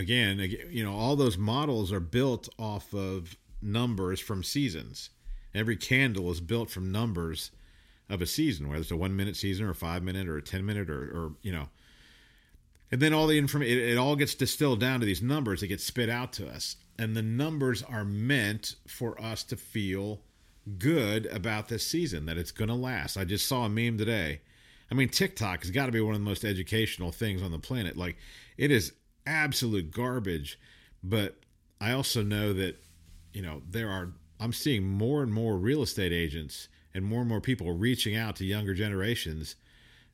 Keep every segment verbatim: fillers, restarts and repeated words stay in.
again, you know, all those models are built off of numbers from seasons. Every candle is built from numbers of a season, whether it's a one-minute season or a five-minute or a ten-minute or, or, you know. And then all the information, it, it all gets distilled down to these numbers that get spit out to us. And the numbers are meant for us to feel good about this season, that it's going to last. I just saw a meme today. I mean, TikTok has got to be one of the most educational things on the planet. Like, it is absolute garbage. But I also know that, you know, there are, I'm seeing more and more real estate agents and more and more people reaching out to younger generations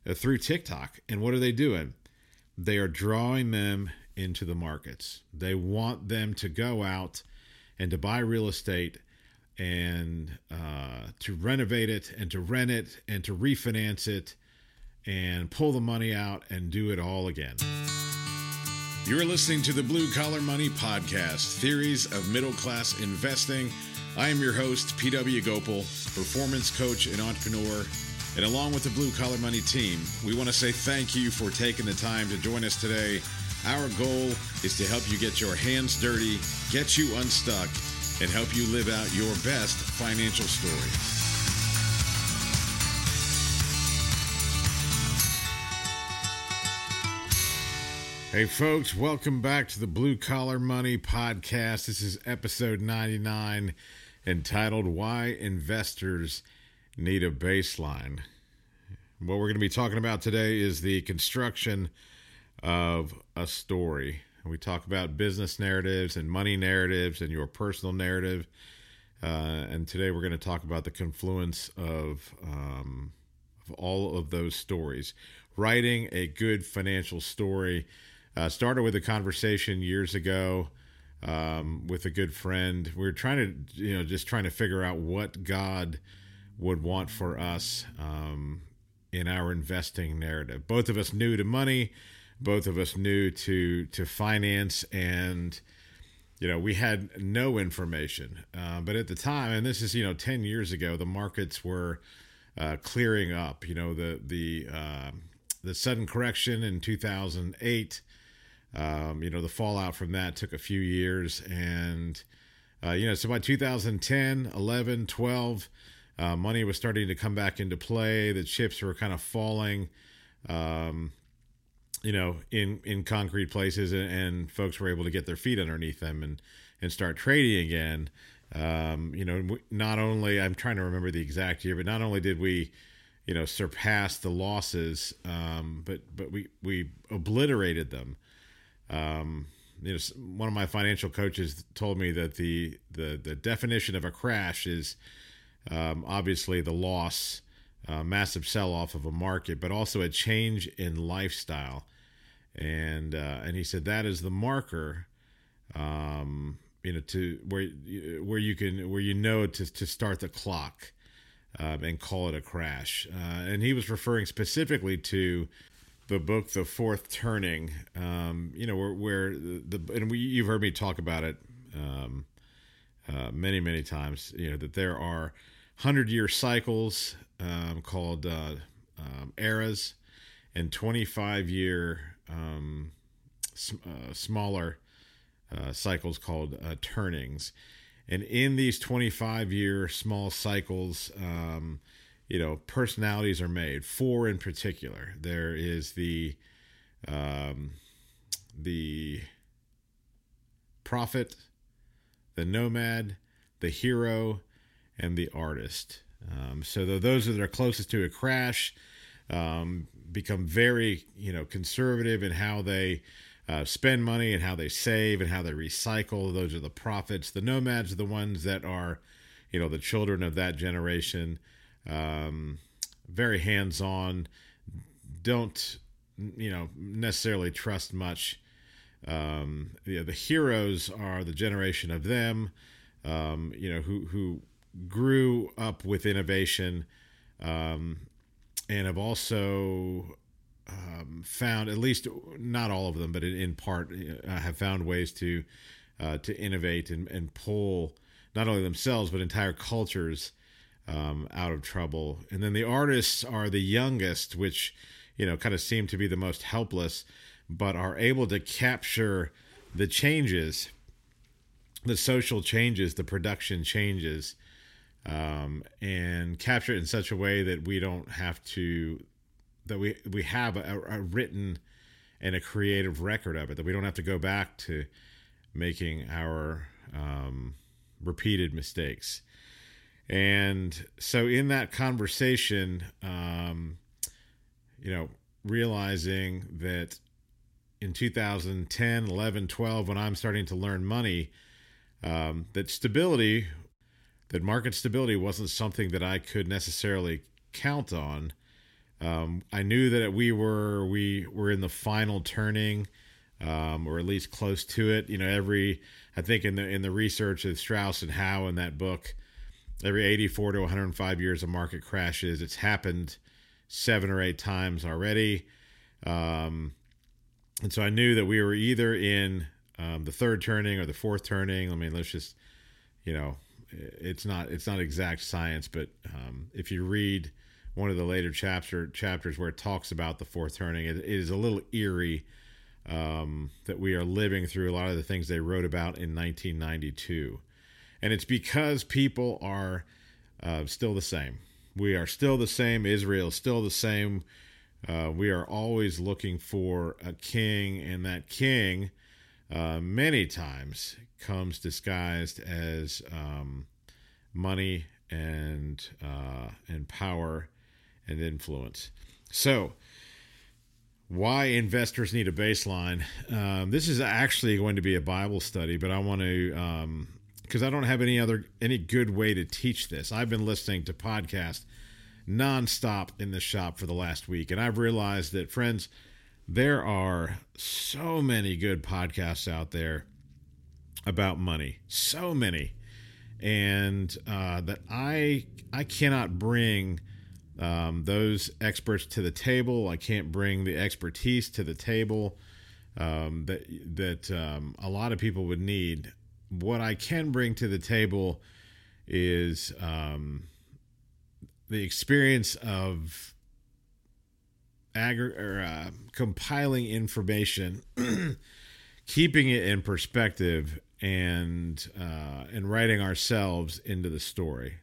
uh, through TikTok. And what are they doing? They are drawing them into the markets. They want them to go out and to buy real estate and uh, to renovate it and to rent it and to refinance it and pull the money out and do it all again. You're listening to the Blue Collar Money Podcast, Theories of Middle Class Investing. I am your host, P W. Gopal, performance coach and entrepreneur. And along with the Blue Collar Money team, we want to say thank you for taking the time to join us today. Our goal is to help you get your hands dirty, get you unstuck, and help you live out your best financial story. Hey folks, welcome back to the Blue Collar Money Podcast. This is episode ninety-nine, entitled Why Investors Need a Baseline. What we're going to be talking about today is the construction of a story. We talk about business narratives and money narratives and your personal narrative. Uh, and today we're going to talk about the confluence of, um, of all of those stories. Writing a good financial story. Uh, started with a conversation years ago um, with a good friend. We were trying to, you know, just trying to figure out what God would want for us um, in our investing narrative. Both of us new to money, both of us new to to finance, and you know, we had no information. Uh, but at the time, and this is you know ten years ago, the markets were uh, clearing up. You know, the the uh, the sudden correction in two thousand eight. Um, you know, the fallout from that took a few years. And, uh, you know, so by two thousand ten, eleven, twelve, uh, money was starting to come back into play. The chips were kind of falling, um, you know, in, in concrete places, and, and folks were able to get their feet underneath them and, and start trading again. Um, you know, not only, I'm trying to remember the exact year, but not only did we, you know, surpass the losses, um, but, but we, we obliterated them. Um, you know, one of my financial coaches told me that the, the, the definition of a crash is, um, obviously the loss, uh, massive sell-off of a market, but also a change in lifestyle. And, uh, and he said, that is the marker, um, you know, to where, where you can, where, you know, to, to start the clock, um, and call it a crash. Uh, and he was referring specifically to the book, The Fourth Turning, um, you know, where, where the, the and we, you've heard me talk about it um, uh, many, many times, you know, that there are hundred-year cycles um, called uh, um, eras, and twenty-five-year um, sm- uh, smaller uh, cycles called uh, turnings. And in these twenty-five-year small cycles, um you know, personalities are made. Four in particular. There is the um, the prophet, the nomad, the hero, and the artist. Um, so those that are closest to a crash um, become very, you know, conservative in how they uh, spend money and how they save and how they recycle. Those are the prophets. The nomads are the ones that are, you know, the children of that generation. Um, very hands-on, don't, you know, necessarily trust much. Um, you know, the heroes are the generation of them, um, you know, who, who grew up with innovation, um, and have also, um, found, at least not all of them, but in, in part, uh, have found ways to, uh, to innovate and, and pull not only themselves, but entire cultures Um, out of trouble. And then the artists are the youngest, which, you know, kind of seem to be the most helpless, but are able to capture the changes, the social changes, the production changes, um, and capture it in such a way that we don't have to, that we, we have a, a written and a creative record of it, that we don't have to go back to making our um, repeated mistakes. And so in that conversation, um, you know, realizing that in two thousand ten, eleven, twelve, when I'm starting to learn money, um, that stability, that market stability wasn't something that I could necessarily count on. Um, I knew that we were, we were in the final turning, um, or at least close to it. You know, every, I think in the, in the research of Strauss and Howe in that book, every eighty-four to one hundred five years a market crashes. It's happened seven or eight times already. Um, and so I knew that we were either in um, the third turning or the fourth turning. I mean, let's just, you know, it's not it's not exact science, but um, if you read one of the later chapter, chapters where it talks about the fourth turning, it, it is a little eerie um, that we are living through a lot of the things they wrote about in nineteen ninety-two. And it's because people are uh, still the same. We are still the same. Israel is still the same. Uh, we are always looking for a king, and that king uh, many times comes disguised as um, money and uh, and power and influence. So why investors need a baseline. Um, this is actually going to be a Bible study, but I want to... Um, because I don't have any other any good way to teach this. I've been listening to podcasts nonstop in the shop for the last week, and I've realized that, friends, there are so many good podcasts out there about money, so many, and uh, that I I cannot bring um, those experts to the table. I can't bring the expertise to the table um, that that um, a lot of people would need. What I can bring to the table is um, the experience of agri- or, uh, compiling information, keeping it in perspective, and uh, and writing ourselves into the story.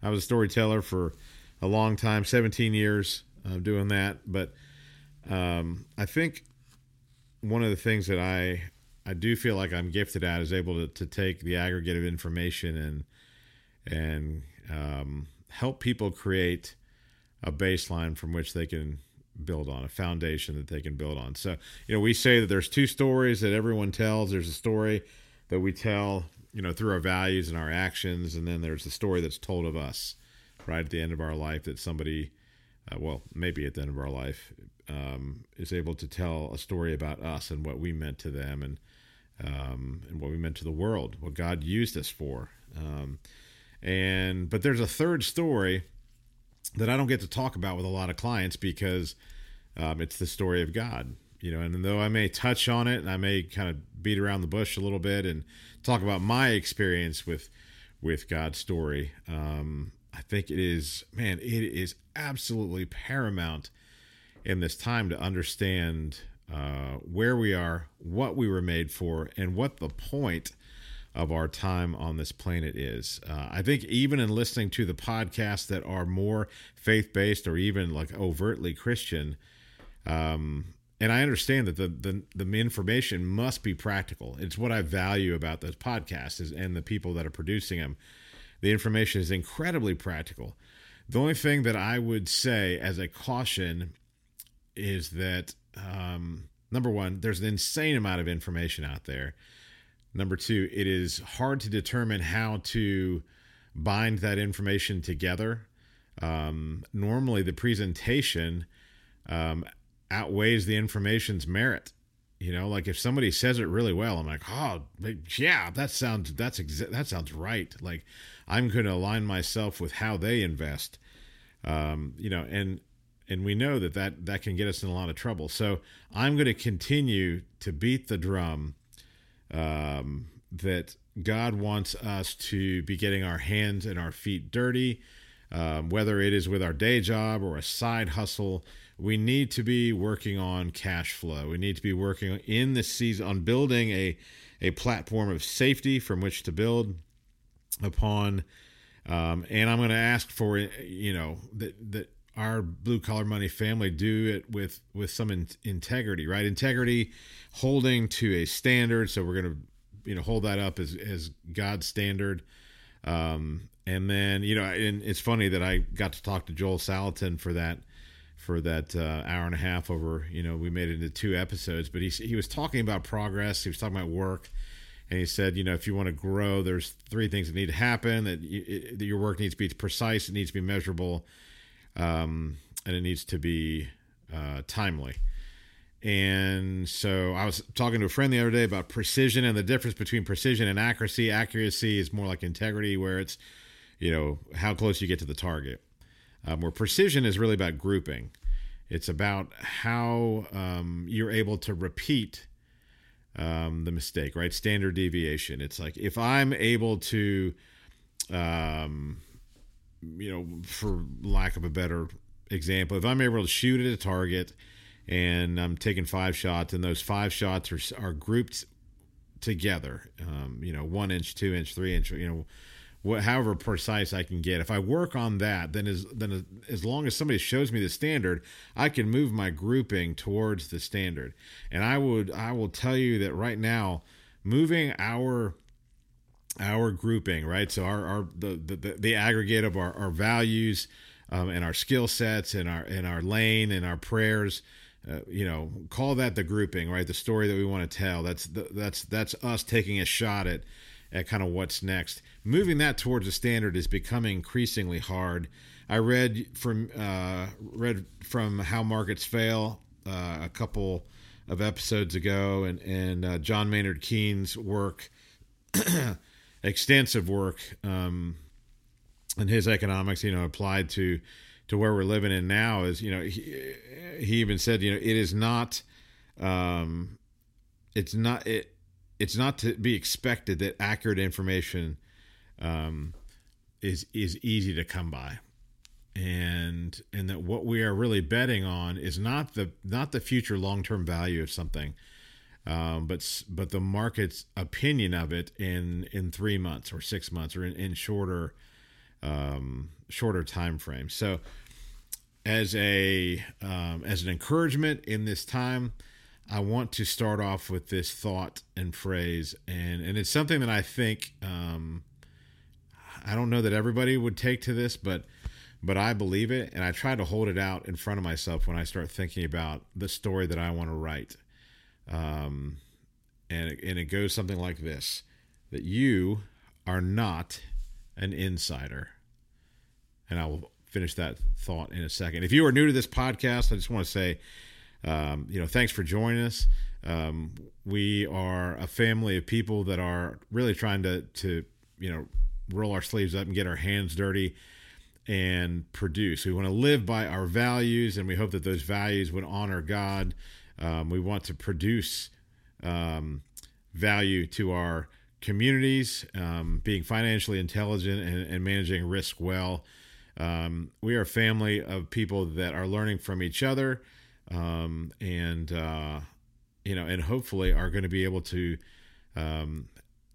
I was a storyteller for a long time, seventeen years of doing that. But um, I think one of the things that I... I do feel like I'm gifted at is able to, to take the aggregate of information and and um, help people create a baseline from which they can build on, a foundation that they can build on. So, you know, we say that there's two stories that everyone tells. There's a story that we tell, you know, through our values and our actions, and then there's the story that's told of us right at the end of our life that somebody, uh, well, maybe at the end of our life, um, is able to tell a story about us and what we meant to them and Um, and what we meant to the world, what God used us for. Um, and but there's a third story that I don't get to talk about with a lot of clients because um, it's the story of God. You know, and though I may touch on it and I may kind of beat around the bush a little bit and talk about my experience with with God's story, um, I think it is, man, it is absolutely paramount in this time to understand Uh, where we are, what we were made for, and what the point of our time on this planet is. Uh, I think even in listening to the podcasts that are more faith-based or even like overtly Christian, um, and I understand that the, the the information must be practical. It's what I value about those podcasts is, and the people that are producing them. The information is incredibly practical. The only thing that I would say as a caution is that Um, number one, there's an insane amount of information out there. Number two, it is hard to determine how to bind that information together. Um, normally, the presentation um, outweighs the information's merit. You know, like if somebody says it really well, I'm like, oh, yeah, that sounds that's exa- that sounds right. Like I'm going to align myself with how they invest. Um, you know, and. And we know that, that that can get us in a lot of trouble. So I'm going to continue to beat the drum um, that God wants us to be getting our hands and our feet dirty, um, whether it is with our day job or a side hustle we need to be working on cash flow. We need to be working in the season on building a a platform of safety from which to build upon. Um, and I'm going to ask for, you know, that that our Blue Collar Money family do it with with some in, integrity, right? Integrity, holding to a standard. So we're going to, you know, hold that up as as God's standard. Um, and then, you know, and it's funny that I got to talk to Joel Salatin for that. for that uh, hour and a half over, you know, we made it into two episodes, but he he was talking about progress. He was talking about work. And he said, you know, if you want to grow, there's three things that need to happen, that, you, it, that your work needs to be precise. It needs to be measurable. Um, and it needs to be uh, timely. And so I was talking to a friend the other day about precision and the difference between precision and accuracy. Accuracy is more like integrity, where it's, you know, how close you get to the target. Um, where precision is really about grouping. It's about how um, you're able to repeat um, the mistake, right? Standard deviation. It's like, if I'm able to, um, you know, for lack of a better example, if I'm able to shoot at a target and I'm taking five shots and those five shots are, are grouped together, um, you know, one inch, two inch, three inch, you know, however precise I can get. If I work on that, then as then as long as somebody shows me the standard, I can move my grouping towards the standard. And I would I will tell you that right now, moving our our grouping, right? So our, our the, the the aggregate of our, our values um, and our skill sets and our and our lane and our prayers, uh, you know, call that the grouping, right? The story that we want to tell. That's the, that's that's us taking a shot at. at kind of what's next. Moving that towards a standard is becoming increasingly hard. I read from uh, read from How Markets Fail uh, a couple of episodes ago, and and uh, John Maynard Keynes' work, extensive work um, in his economics, you know, applied to to where we're living in now. Is, you know, he, he even said, you know, it is not, um, it's not it. It's not to be expected that accurate information um, is is easy to come by, and and that what we are really betting on is not the not the future long-term value of something, um, but but the market's opinion of it in in three months or six months or in, in shorter um, shorter time frames. So, as a um, as an encouragement in this time, I want to start off with this thought and phrase, and, and it's something that I think, um, I don't know that everybody would take to this, but but I believe it, and I try to hold it out in front of myself when I start thinking about the story that I want to write. Um, and it, and it goes something like this, that you are not an insider. And I will finish that thought in a second. If you are new to this podcast, I just want to say, Um, you know, thanks for joining us. Um, we are a family of people that are really trying to, to, you know, roll our sleeves up and get our hands dirty and produce. We want to live by our values, and we hope that those values would honor God. Um, we want to produce um, value to our communities, um, being financially intelligent and, and managing risk well. Um, we are a family of people that are learning from each other. Um, and, uh, you know, and hopefully are going to be able to, um,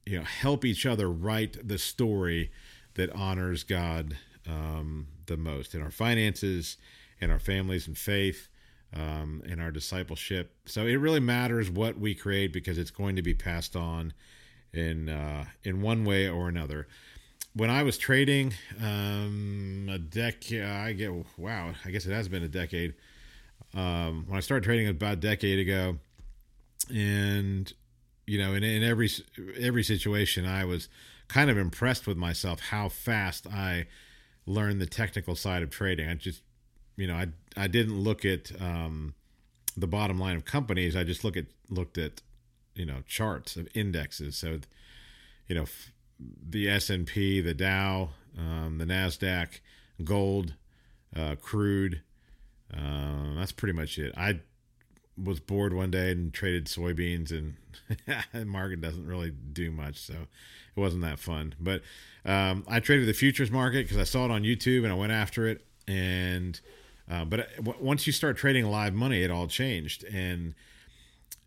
you know, help each other write the story that honors God, um, the most in our finances, in our families and faith, um, in our discipleship. So it really matters what we create, because it's going to be passed on in, uh, in one way or another. When I was trading, um, a decade, I get, wow, I guess it has been a decade. Um, when I started trading about a decade ago, and, you know, in, in every, every situation, I was kind of impressed with myself, how fast I learned the technical side of trading. I just, you know, I, I didn't look at, um, the bottom line of companies. I just look at, looked at, you know, charts of indexes. So, you know, the S and P, the Dow, um, the NASDAQ, gold, uh, crude, Um, that's pretty much it. I was bored one day and traded soybeans, and the market doesn't really do much, so it wasn't that fun. But um, I traded the futures market because I saw it on YouTube and I went after it, and Uh, but once you start trading live money, it all changed. And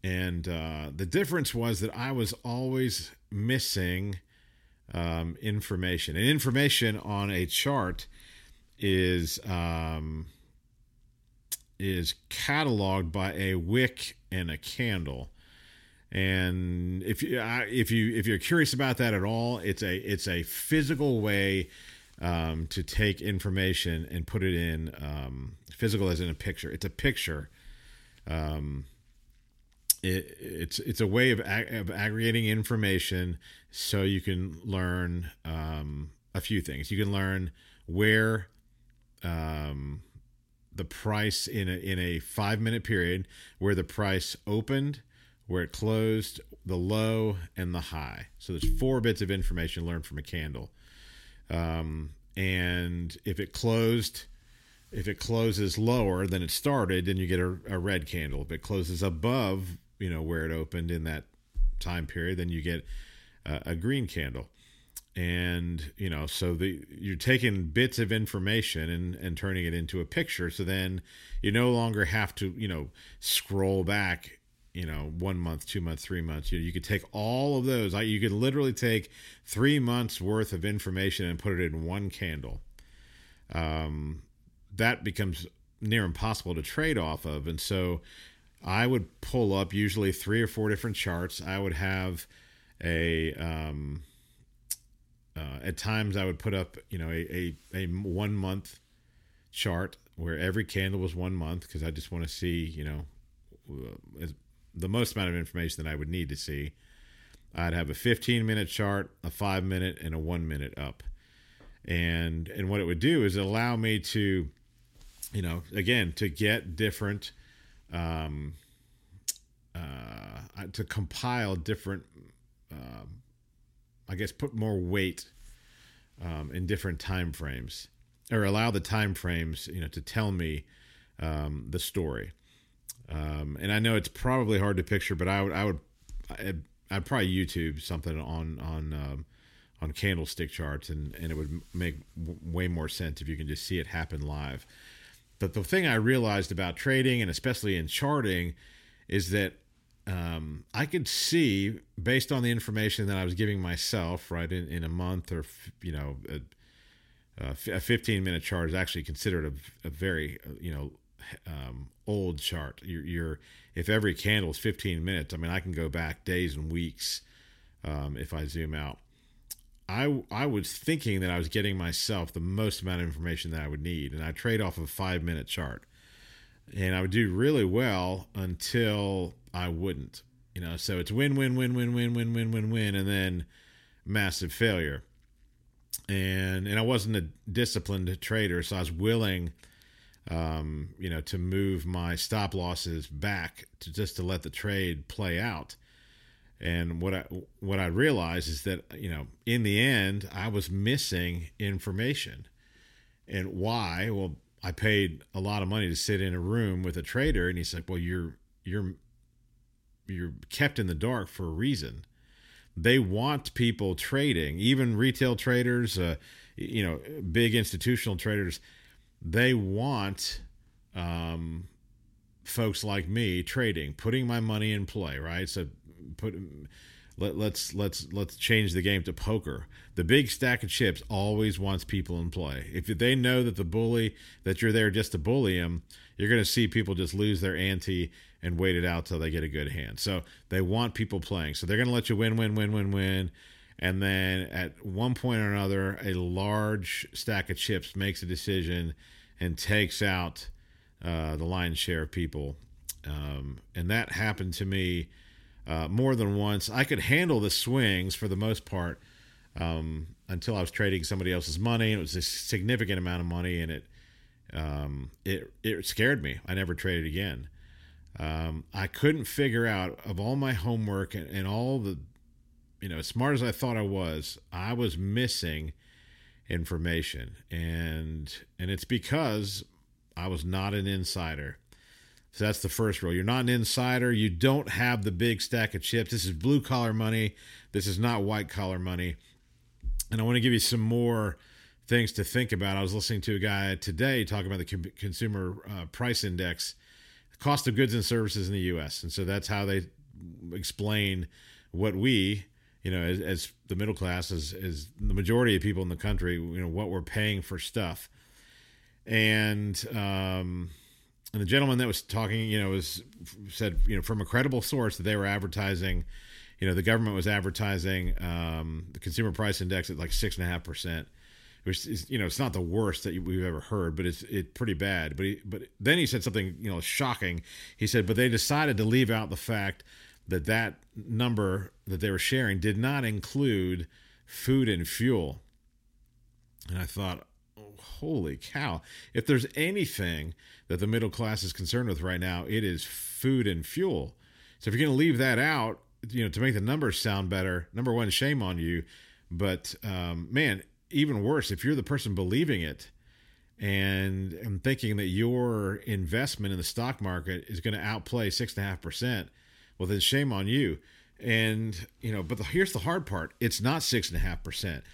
and uh, the difference was that I was always missing um, information. And information on a chart is um, is cataloged by a wick and a candle. And if you if you if you're curious about that at all, it's a it's a physical way um, to take information and put it in um, physical as in a picture. It's a picture. Um, it, it's it's a way of ag- of aggregating information so you can learn um, a few things. You can learn where um, the price in a, in a five minute period, where the price opened, where it closed, the low, and the high. So there's four bits of information learned from a candle. Um, and if it closed, if it closes lower than it started, then you get a, a red candle. If it closes above, you know, where it opened in that time period, then you get uh, a green candle. And, you know, so the, you're taking bits of information and, and turning it into a picture. So then you no longer have to, you know, scroll back, you know, one month, two months, three months. You know, you could take all of those. You could literally take three months worth of information and put it in one candle. Um, that becomes near impossible to trade off of. And so I would pull up usually three or four different charts. I would have a, um, uh, at times I would put up, you know, a, a, a one month chart where every candle was one month. 'Cause I just want to see, you know, as, the most amount of information that I would need to see. I'd have a fifteen minute chart, a five minute, and a one minute up. And, and what it would do is allow me to, you know, again, to get different, um, uh, to compile different, um, I guess, put more weight, um, in different time frames, or allow the time frames, you know, to tell me, um, the story. Um, and I know it's probably hard to picture, but I would, I would, I'd, I'd probably YouTube something on, on, um, on candlestick charts, and, and it would make w- way more sense if you can just see it happen live. But the thing I realized about trading, and especially in charting, is that, um, I could see, based on the information that I was giving myself, right, in, in a month, or, you know, a, a fifteen minute chart is actually considered a, a very, you know, um, old chart. You're, you're, if every candle is fifteen minutes, I mean, I can go back days and weeks. Um, if I zoom out, I, I was thinking that I was getting myself the most amount of information that I would need. And I trade off a five minute chart, and I would do really well until I wouldn't, you know, so it's win, win, win, win, win, win, win, win, win, and then massive failure. And, and I wasn't a disciplined trader, so I was willing, um, you know, to move my stop losses back to just to let the trade play out. And what I, what I realized is that, you know, in the end, I was missing information. And why? Well, I paid a lot of money to sit in a room with a trader, and he's like, well, you're, you're, you're kept in the dark for a reason. They want people trading, even retail traders, uh, you know, big institutional traders. They want um, folks like me trading, putting my money in play, right? So put let, let's let's let's change the game to poker. The big stack of chips always wants people in play. If they know that the bully that you're there just to bully them, you're going to see people just lose their ante and wait it out till they get a good hand. So they want people playing. So they're going to let you win, win, win, win, win. And then at one point or another, a large stack of chips makes a decision and takes out uh, the lion's share of people. Um, and that happened to me uh, more than once. I could handle the swings for the most part um, until I was trading somebody else's money. It was a significant amount of money, and it um, it, it scared me. I never traded again. Um, I couldn't figure out, of all my homework and, and all the, you know, as smart as I thought I was, I was missing information. And and it's because I was not an insider. So that's the first rule. You're not an insider. You don't have the big stack of chips. This is blue collar money. This is not white collar money. And I want to give you some more things to think about. I was listening to a guy today talking about the consumer uh, price index, cost of goods and services in the U S. And so that's how they explain what we, you know, as, as the middle class, as, as the majority of people in the country, you know, what we're paying for stuff. And, um, and the gentleman that was talking, you know, was said, you know, from a credible source that they were advertising, you know, the government was advertising um, the consumer price index at like six and a half percent. Which is, you know, it's not the worst that we've ever heard, but it's it pretty bad. But he, but then he said something, you know, shocking. He said, but they decided to leave out the fact that that number that they were sharing did not include food and fuel. And I thought, oh, holy cow! If there's anything that the middle class is concerned with right now, it is food and fuel. So if you're going to leave that out, you know, to make the numbers sound better, number one, shame on you. But um, man. Even worse, if you're the person believing it and, and thinking that your investment in the stock market is going to outplay six and a half percent, well, then shame on you. And, you know, but the, here's the hard part. It's not six and a half percent.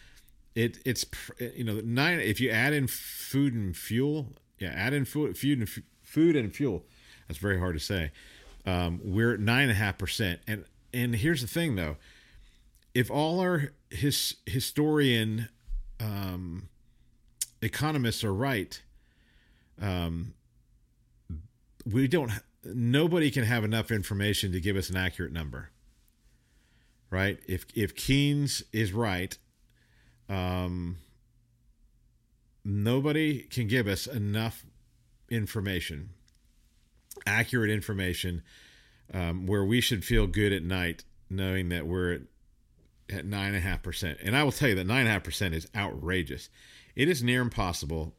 It it's, you know, nine, if you add in food and fuel, yeah, add in food, food and food and fuel. That's very hard to say. Um, we're at nine and a half percent. And, and here's the thing though, if all our his historian, Um, economists are right. Um, we don't, nobody can have enough information to give us an accurate number, right? If, if Keynes is right, um, nobody can give us enough information, accurate information, um, where we should feel good at night knowing that we're at at nine and a half percent. And I will tell you that nine and a half percent is outrageous. It is near impossible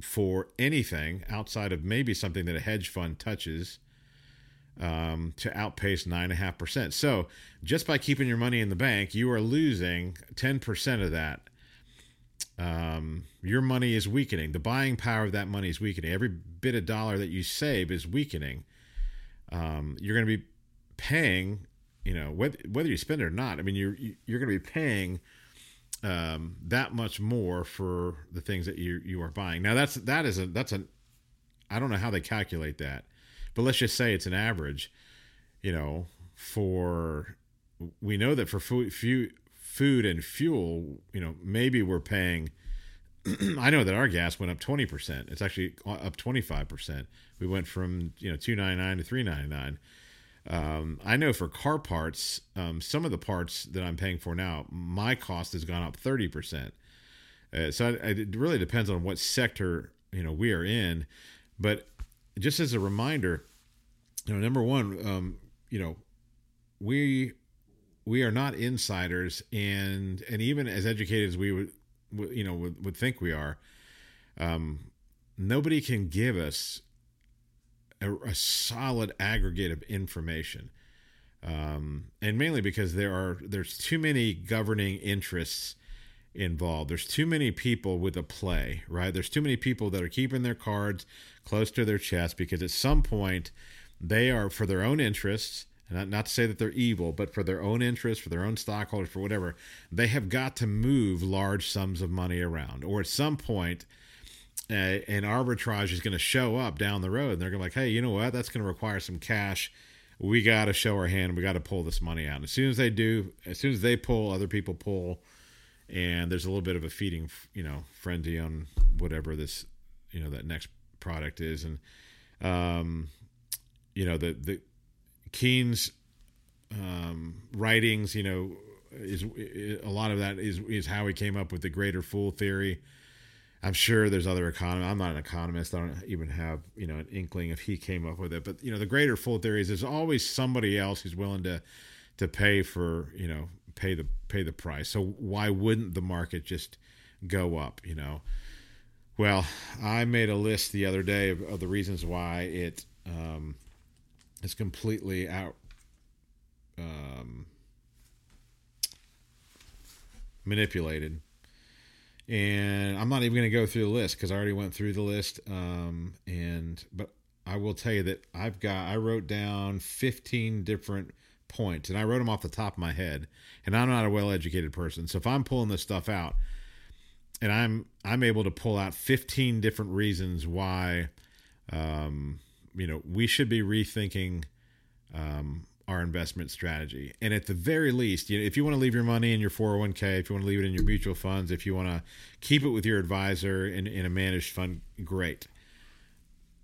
for anything outside of maybe something that a hedge fund touches um, to outpace nine and a half percent. So just by keeping your money in the bank, you are losing ten percent of that. Um, your money is weakening. The buying power of that money is weakening. Every bit of dollar that you save is weakening. Um, you're going to be paying, you know, whether, whether you spend it or not, I mean, you're, you're going to be paying um, that much more for the things that you, you are buying. Now that's, that is a, that's a, I don't know how they calculate that, but let's just say it's an average, you know, for, we know that for food, food, food and fuel, you know, maybe we're paying, I know that our gas went up twenty percent. It's actually up twenty-five percent. We went from, you know, two ninety-nine to three ninety-nine. Um, I know for car parts, um, some of the parts that I'm paying for now, my cost has gone up thirty percent. Uh, so I, I, it really depends on what sector, you know, we are in, but just as a reminder, you know, number one, um, you know, we, we are not insiders and, and even as educated as we would, you know, would, would think we are, um, nobody can give us A, a solid aggregate of information. Um, and mainly because there are, there's too many governing interests involved. There's too many people with a play, right? There's too many people that are keeping their cards close to their chest because at some point they are for their own interests, and not, not to say that they're evil, but for their own interests, for their own stockholders, for whatever, they have got to move large sums of money around. Or at some point, Uh, and arbitrage is going to show up down the road and they're going to be like, hey, you know what? That's going to require some cash. We got to show our hand. We got to pull this money out. And as soon as they do, as soon as they pull, other people pull. And there's a little bit of a feeding, you know, frenzy on whatever this, you know, that next product is. And, um, you know, the, the Keynes um, writings, you know, is, is a lot of that is, is how he came up with the greater fool theory. I'm sure there's other economists. I'm not an economist. I don't even have, you know, an inkling if he came up with it. But, you know, the greater fool theory is there's always somebody else who's willing to to pay for, you know, pay the pay the price. So why wouldn't the market just go up, you know? Well, I made a list the other day of, of the reasons why it um, is completely out um, manipulated. And I'm not even going to go through the list because I already went through the list. Um, and but I will tell you that I've got I wrote down fifteen different points, and I wrote them off the top of my head. And I'm not a well-educated person, so if I'm pulling this stuff out, and I'm I'm able to pull out fifteen different reasons why, um, you know, we should be rethinking um, our investment strategy. And at the very least, you know, if you want to leave your money in your four oh one k, if you want to leave it in your mutual funds, if you want to keep it with your advisor in, in a managed fund, great.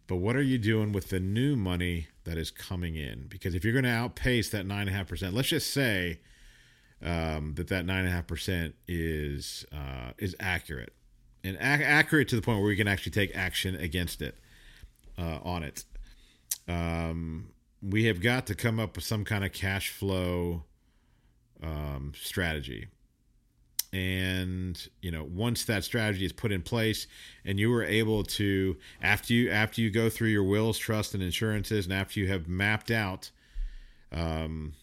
But what are you doing with the new money that is coming in? Because if you're going to outpace that nine point five percent, let's just say um, that that nine point five percent is uh, is accurate. And ac- accurate to the point where we can actually take action against it, uh, on it. Um, we have got to come up with some kind of cash flow um, strategy. And, you know, once that strategy is put in place and you are able to, after you, after you go through your wills, trusts, and insurances, and after you have mapped out, um,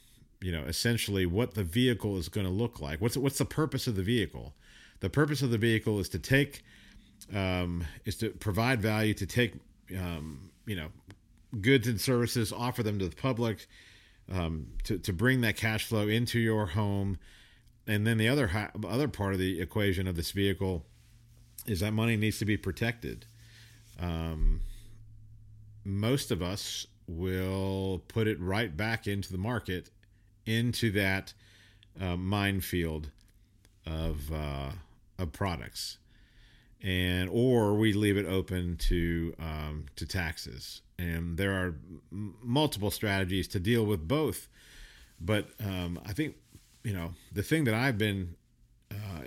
you know, essentially what the vehicle is going to look like, what's, what's the purpose of the vehicle? The purpose of the vehicle is to take, um, is to provide value, to take, um, you know, goods and services, offer them to the public, um, to, to bring that cash flow into your home. And then the other other part of the equation of this vehicle is that money needs to be protected. Um, most of us will put it right back into the market, into that uh, minefield of uh, of products, and or we leave it open to um, to taxes. And there are m- multiple strategies to deal with both, but um, I think. You know, the thing that I've been, uh,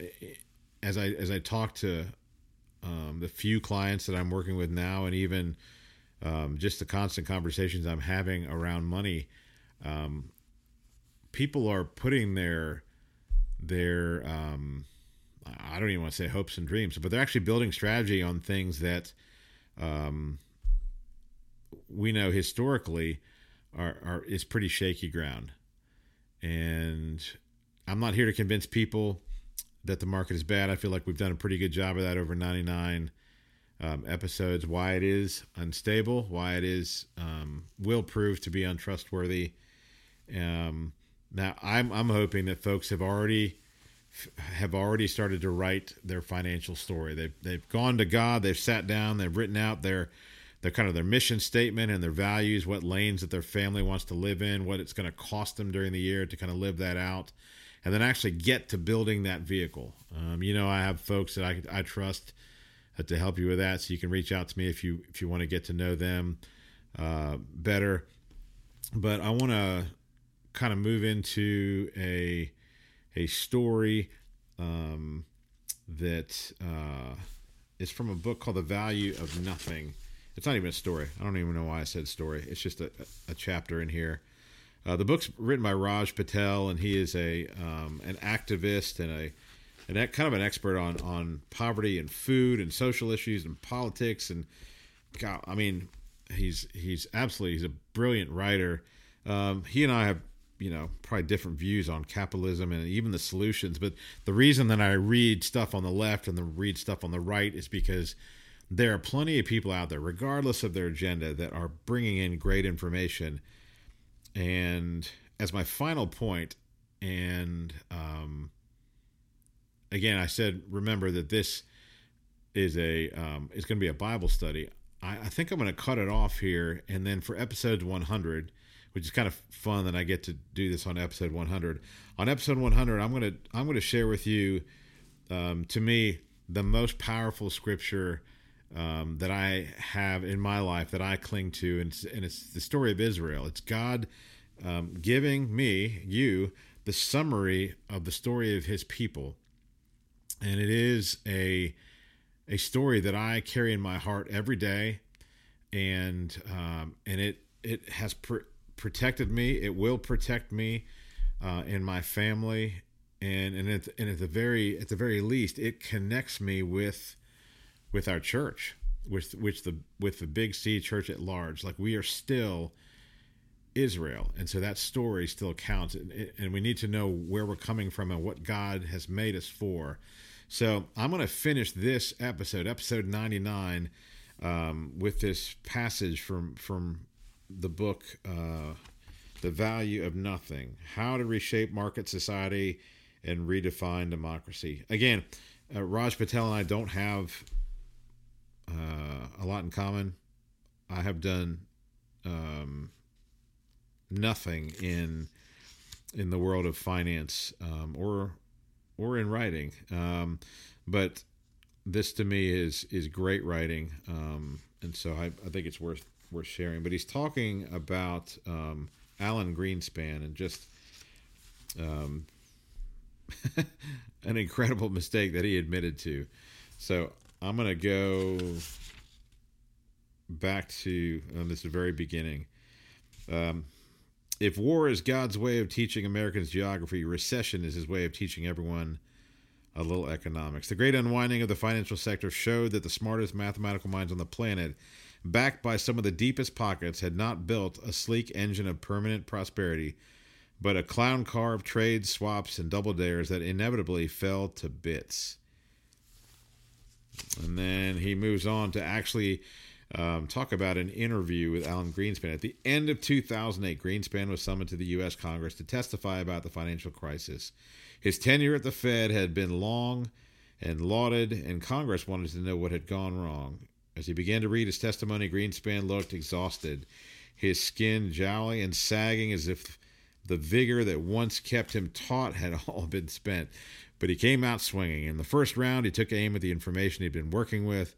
as I as I talk to um, the few clients that I'm working with now, and even um, just the constant conversations I'm having around money, um, people are putting their their um, I don't even want to say hopes and dreams, but they're actually building strategy on things that um, we know historically are, are is pretty shaky ground. And I'm not here to convince people that the market is bad. I feel like we've done a pretty good job of that over ninety-nine um, episodes, why it is unstable, why it is um, will prove to be untrustworthy. Um, now, I'm I'm hoping that folks have already have already started to write their financial story. They've, they've gone to God. They've sat down. They've written out their their kind of their mission statement and their values, what lanes that their family wants to live in, what it's going to cost them during the year to kind of live that out, and then actually get to building that vehicle. Um, you know, I have folks that I, I trust to help you with that, so you can reach out to me if you if you want to get to know them uh, better. But I want to kind of move into a a story um, that uh, is from a book called The Value of Nothing. It's not even a story. I don't even know why I said story. It's just a, a chapter in here. Uh, the book's written by Raj Patel, and he is a um, an activist and a an kind of an expert on on poverty and food and social issues and politics. And God, I mean, he's he's absolutely he's a brilliant writer. Um, he and I have you know probably different views on capitalism and even the solutions. But the reason that I read stuff on the left and the read stuff on the right is because there are plenty of people out there, regardless of their agenda, that are bringing in great information. And as my final point, and um, again, I said, remember that this is a um, it's going to be a Bible study. I, I think I'm going to cut it off here, and then for episode one hundred, which is kind of fun that I get to do this on episode one hundred. On episode one hundred, I'm gonna I'm gonna share with you, um, to me, the most powerful scripture Um, that I have in my life that I cling to, and it's, and it's the story of Israel. It's God um, giving me, you, the summary of the story of his people. And it is a a story that I carry in my heart every day, and um, and it, it has pr- protected me. It will protect me uh, and my family, and and at, and at the very at the very least, it connects me with with our church, with which the with the Big C church at large. Like, we are still Israel, and so that story still counts, and, and we need to know where we're coming from and what God has made us for. So I'm going to finish this episode, episode ninety-nine, um, with this passage from from the book, uh, "The Value of Nothing: How to Reshape Market Society and Redefine Democracy." Again, Uh, Raj Patel and I don't have uh, a lot in common. I have done um, nothing in in the world of finance um, or or in writing, um, but this to me is is great writing, um, and so I, I think it's worth worth sharing. But he's talking about um, Alan Greenspan and just um, an incredible mistake that he admitted to. So I'm gonna go back to um, this very beginning. Um, if war is God's way of teaching Americans geography, recession is his way of teaching everyone a little economics. The great unwinding of the financial sector showed that the smartest mathematical minds on the planet, backed by some of the deepest pockets, had not built a sleek engine of permanent prosperity, but a clown car of trades, swaps, and double dares that inevitably fell to bits. And then he moves on to actually um, talk about an interview with Alan Greenspan. At the end of two thousand eight, Greenspan was summoned to the U S Congress to testify about the financial crisis. His tenure at the Fed had been long and lauded, and Congress wanted to know what had gone wrong. As he began to read his testimony, Greenspan looked exhausted, his skin jowly and sagging as if the vigor that once kept him taut had all been spent. But he came out swinging. In the first round, he took aim at the information he'd been working with.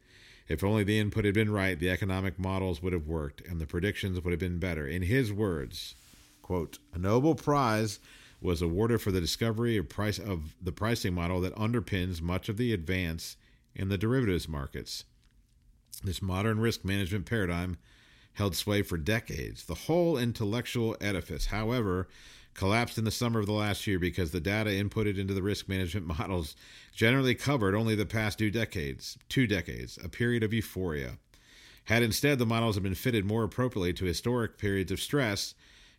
If only the input had been right, the economic models would have worked, and the predictions would have been better. In his words, quote, "A Nobel Prize was awarded for the discovery of price of the pricing model that underpins much of the advance in the derivatives markets. This modern risk management paradigm held sway for decades. The whole intellectual edifice, however, collapsed in the summer of the last year because the data inputted into the risk management models generally covered only the past two decades, two decades, a period of euphoria. Had instead the models been fitted more appropriately to historic periods of stress,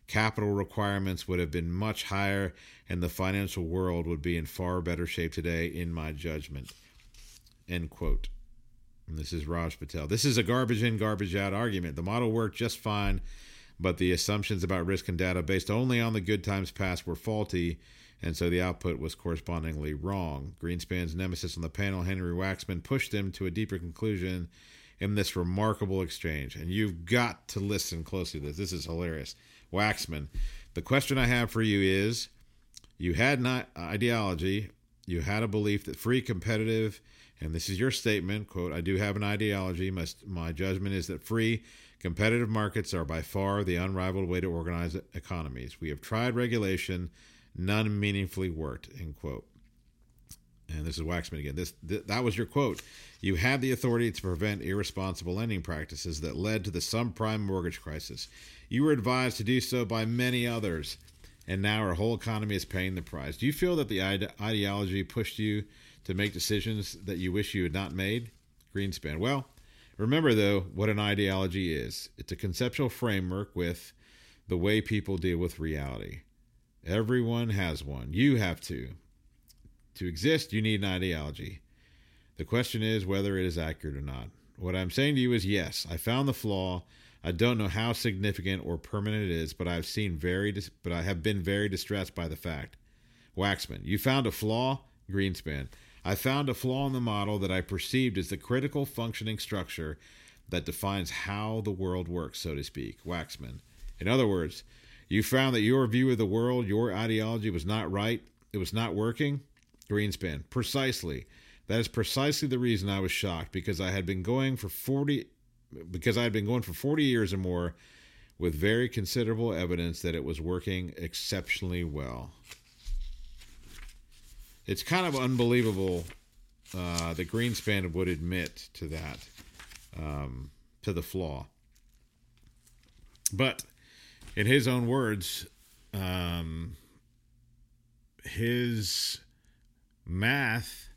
capital requirements would have been much higher, and the financial world would be in far better shape today, in my judgment." End quote. And this is Raj Patel. "This is a garbage in, garbage out argument. The model worked just fine, but the assumptions about risk and data based only on the good times past were faulty, and so the output was correspondingly wrong." Greenspan's nemesis on the panel, Henry Waxman, pushed him to a deeper conclusion in this remarkable exchange. And you've got to listen closely to this. This is hilarious. Waxman: "The question I have for you is, you had an ideology, you had a belief that free, competitive, and this is your statement, quote, 'I do have an ideology. My, my judgment is that free, competitive markets are by far the unrivaled way to organize economies. We have tried regulation. None meaningfully worked,' end quote." And this is Waxman again. This th- That was your quote. "You had the authority to prevent irresponsible lending practices that led to the subprime mortgage crisis. You were advised to do so by many others, and now our whole economy is paying the price. Do you feel that the ide- ideology pushed you to make decisions that you wish you had not made?" Greenspan: "Well, remember, though, what an ideology is. It's a conceptual framework with the way people deal with reality. Everyone has one. You have to. To exist, you need an ideology. The question is whether it is accurate or not. What I'm saying to you is, yes, I found the flaw. I don't know how significant or permanent it is, but I've seen very, dis- but I have been very distressed by the fact." Waxman: "You found a flaw?" Greenspan: "I found a flaw in the model that I perceived as the critical functioning structure that defines how the world works, so to speak." Waxman: "In other words, you found that your view of the world, your ideology, was not right. It was not working?" Greenspan: "Precisely. That is precisely the reason I was shocked, because I had been going for forty, because I had been going for forty years or more with very considerable evidence that it was working exceptionally well." It's kind of unbelievable uh, that Greenspan would admit to that, um, to the flaw. But in his own words, um, his math,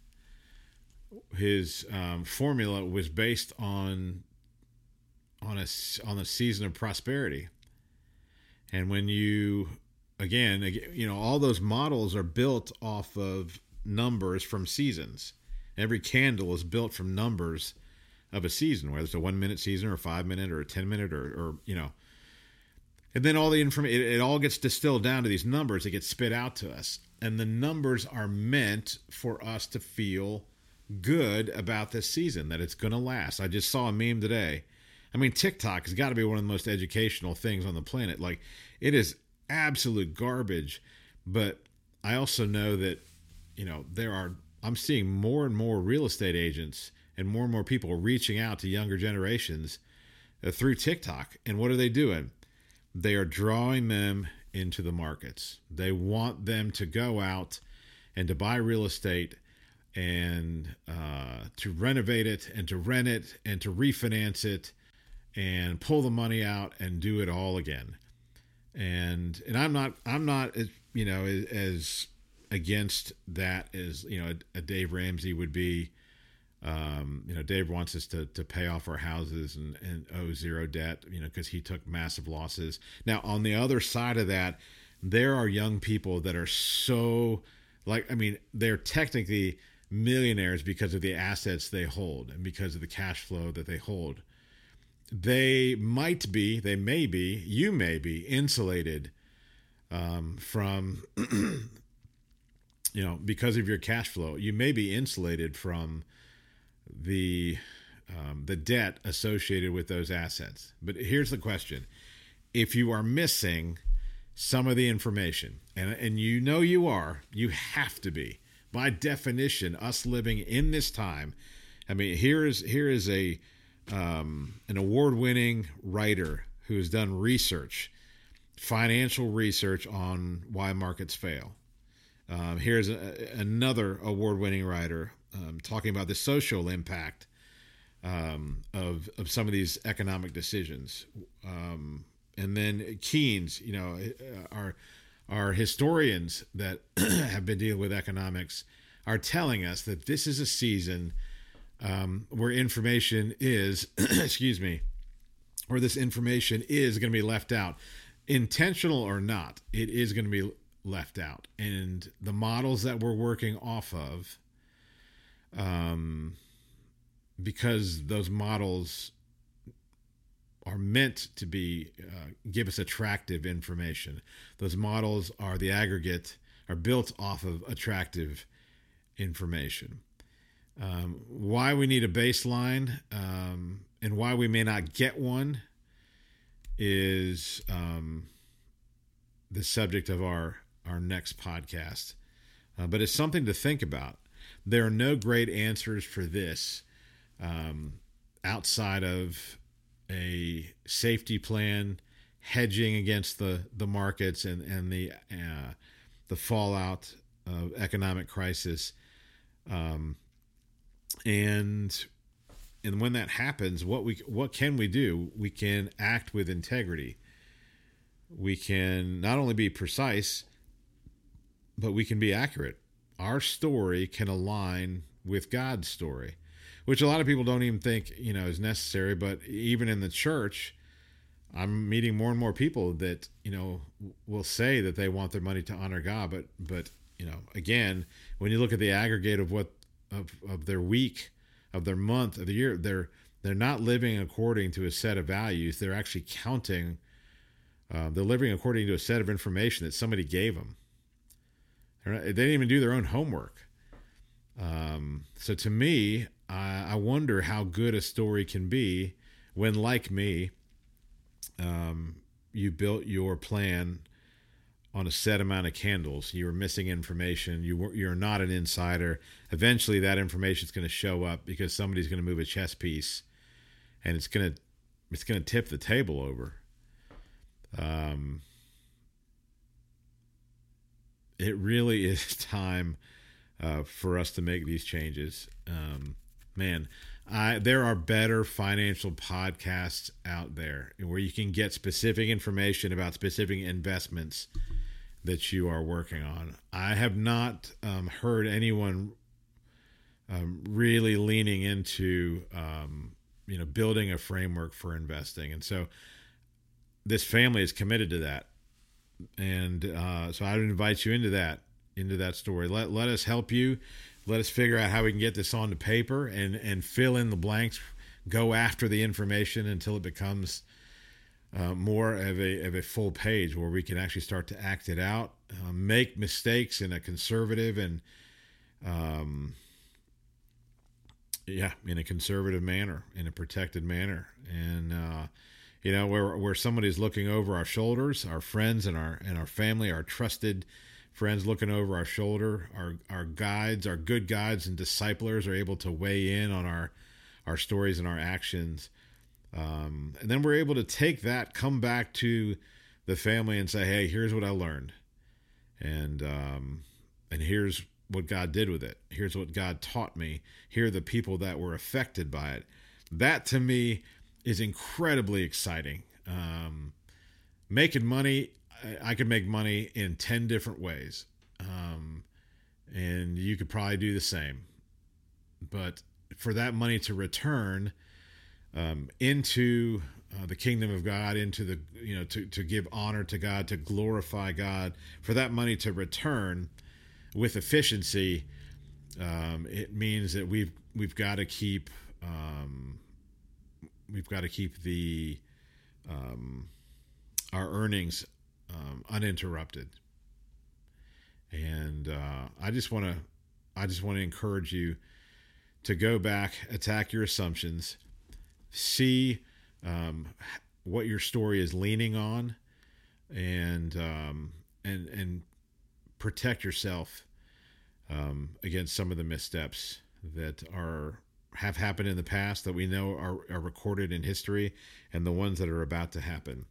his um, formula was based on on a on a season of prosperity, and when you Again, you know, all those models are built off of numbers from seasons. Every candle is built from numbers of a season, whether it's a one-minute season or a five-minute or a ten-minute or, or, you know. And then all the information, it, it all gets distilled down to these numbers. It gets spit out to us. And the numbers are meant for us to feel good about this season, that it's going to last. I just saw a meme today. I mean, TikTok has got to be one of the most educational things on the planet. Like, it is absolute garbage. But I also know that, you know, there are, I'm seeing more and more real estate agents and more and more people reaching out to younger generations uh, through TikTok. And what are they doing? They are drawing them into the markets. They want them to go out and to buy real estate and uh, to renovate it and to rent it and to refinance it and pull the money out and do it all again. And and I'm not I'm not you know as against that as you know a, a Dave Ramsey would be. Um, you know, Dave wants us to to pay off our houses and, and owe zero debt, you know, because he took massive losses. Now, on the other side of that, there are young people that are so, like, I mean, they're technically millionaires because of the assets they hold and because of the cash flow that they hold. They might be, they may be, you may be insulated um, from, you know, because of your cash flow, you may be insulated from the um, the debt associated with those assets. But here's the question. If you are missing some of the information, and, and you know you are, you have to be. By definition, us living in this time, I mean, here is here is a um, an award-winning writer who has done research, financial research on why markets fail. Um, here's a, another award-winning writer Um, talking about the social impact um, of of some of these economic decisions, um, and then Keynes, you know, our our historians that have been dealing with economics are telling us that this is a season um, where information is, excuse me, where this information is going to be left out, intentional or not. It is going to be left out, and the models that we're working off of. Um, because those models are meant to be, uh, give us attractive information. Those models are the aggregate, are built off of attractive information. Um, why we need a baseline, um, and why we may not get one is, um, the subject of our, our next podcast. Uh, but it's something to think about. There are no great answers for this um, outside of a safety plan, hedging against the, the markets and and the uh, the fallout of economic crisis, um, and and when that happens, what we what can we do? We can act with integrity. We can not only be precise, but we can be accurate. Our story can align with God's story, which a lot of people don't even think, you know, is necessary. But even in the church, I'm meeting more and more people that, you know, will say that they want their money to honor God. But, but, you know, again, when you look at the aggregate of what, of, of their week, of their month, of the year, they're, they're not living according to a set of values. They're actually counting, uh, they're living according to a set of information that somebody gave them. They didn't even do their own homework. Um, so to me, I, I wonder how good a story can be when, like me, um, you built your plan on a set amount of candles. You were missing information. You were, you're not an insider. Eventually, that information is going to show up because somebody's going to move a chess piece, and it's going to it's going to tip the table over. Um. It really is time uh, for us to make these changes. Um, man, I, there are better financial podcasts out there where you can get specific information about specific investments that you are working on. I have not um, heard anyone um, really leaning into, um, you know, building a framework for investing. And so this family is committed to that. And uh, so I would invite you into that, into that story. Let let us help you. Let us figure out how we can get this onto paper and, and fill in the blanks. Go after the information until it becomes uh, more of a of a full page where we can actually start to act it out. Uh, make mistakes in a conservative and um, yeah, in a conservative manner, in a protected manner. And, uh, you know, where, where somebody's looking over our shoulders, our friends and our, and our family, our trusted friends looking over our shoulder, our, our guides, our good guides and disciplers are able to weigh in on our, our stories and our actions. Um, and then we're able to take that, come back to the family and say, hey, here's what I learned. And, um, and here's what God did with it. Here's what God taught me. Here are the people that were affected by it. That to me is incredibly exciting. Um, making money, I, I could make money in ten different ways. Um, and you could probably do the same, but for that money to return, um, into uh, the kingdom of God, into the, you know, to, to give honor to God, to glorify God, for that money to return with efficiency, um, it means that we've we've got to keep um, we've got to keep the um, our earnings um, uninterrupted. And uh, I just want to I just want to encourage you to go back, attack your assumptions, see um, what your story is leaning on, and um, and and protect yourself um, against some of the missteps that are have happened in the past that we know are, are recorded in history, and the ones that are about to happen.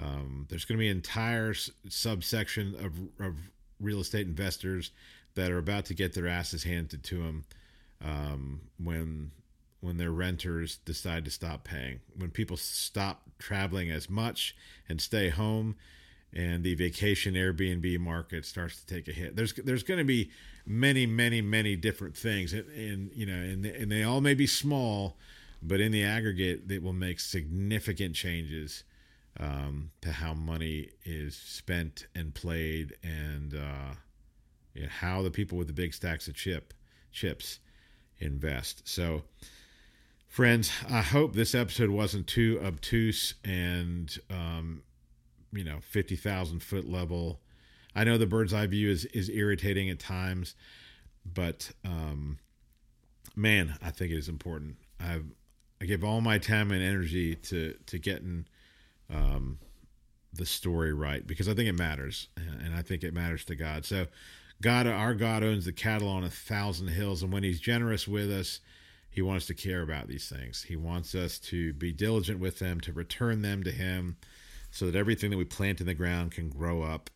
Um, there's going to be an entire s- subsection of, of real estate investors that are about to get their asses handed to them um, when when their renters decide to stop paying, when people stop traveling as much and stay home, and the vacation Airbnb market starts to take a hit. There's there's going to be many, many, many different things, and, and you know, and and they all may be small, but in the aggregate, they will make significant changes um, to how money is spent and played, and uh, you know, how the people with the big stacks of chip chips invest. So, friends, I hope this episode wasn't too obtuse and um, you know, fifty thousand foot level. I know the bird's eye view is, is irritating at times, but, um, man, I think it is important. I've, I give all my time and energy to, to getting, um, the story right, because I think it matters, and I think it matters to God. So God, our God owns the cattle on a thousand hills. And when he's generous with us, he wants to care about these things. He wants us to be diligent with them, to return them to him, so that everything that we plant in the ground can grow up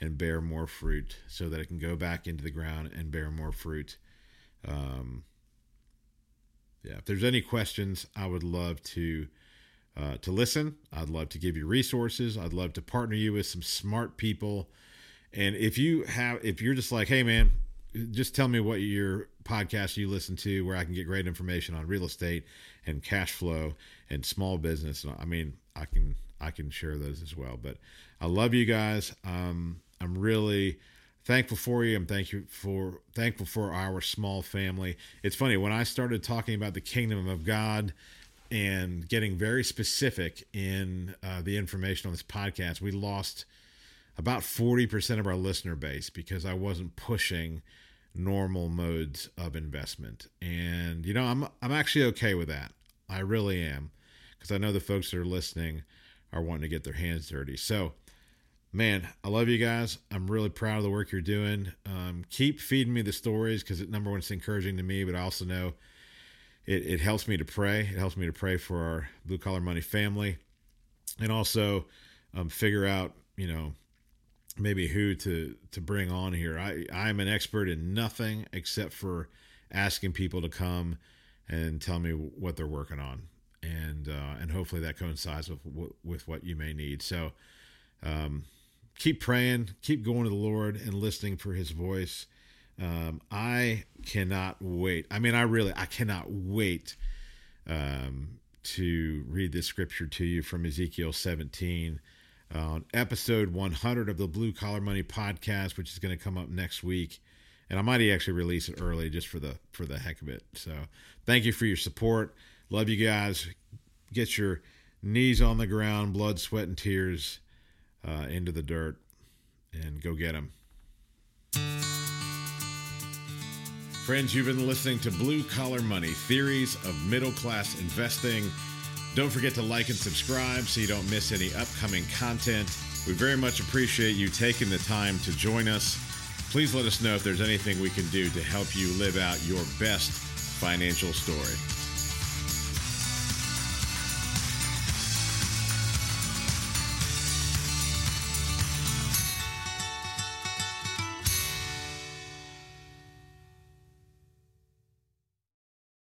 and bear more fruit, so that it can go back into the ground and bear more fruit. Um, yeah, if there's any questions, I would love to uh, to listen. I'd love to give you resources. I'd love to partner you with some smart people. And if you have, if you're just like, hey man, just tell me what your podcast you listen to, where I can get great information on real estate and cash flow and small business. I mean, I can. I can share those as well. But I love you guys. Um, I'm really thankful for you. I'm thankful for thankful for our small family. It's funny, when I started talking about the kingdom of God and getting very specific in uh, the information on this podcast, we lost about forty percent of our listener base because I wasn't pushing normal modes of investment. And you know, I'm I'm actually okay with that. I really am, because I know the folks that are listening are wanting to get their hands dirty. So, man, I love you guys. I'm really proud of the work you're doing. Um, keep feeding me the stories, because number one, it's encouraging to me, but I also know it, it helps me to pray. It helps me to pray for our Blue Collar Money family, and also um, figure out, you know, maybe who to, to bring on here. I, I'm an expert in nothing except for asking people to come and tell me what they're working on. And uh, and hopefully that coincides with with what you may need. So um, keep praying, keep going to the Lord and listening for his voice. Um, I cannot wait. I mean, I really, I cannot wait um, to read this scripture to you from Ezekiel seventeen on uh, episode one hundred of the Blue Collar Money Podcast, which is going to come up next week. And I might actually release it early just for the for the heck of it. So thank you for your support. Love you guys. Get your knees on the ground, blood, sweat, and tears uh, into the dirt, and go get them. Friends, you've been listening to Blue Collar Money, Theories of Middle Class Investing. Don't forget to like and subscribe so you don't miss any upcoming content. We very much appreciate you taking the time to join us. Please let us know if there's anything we can do to help you live out your best financial story.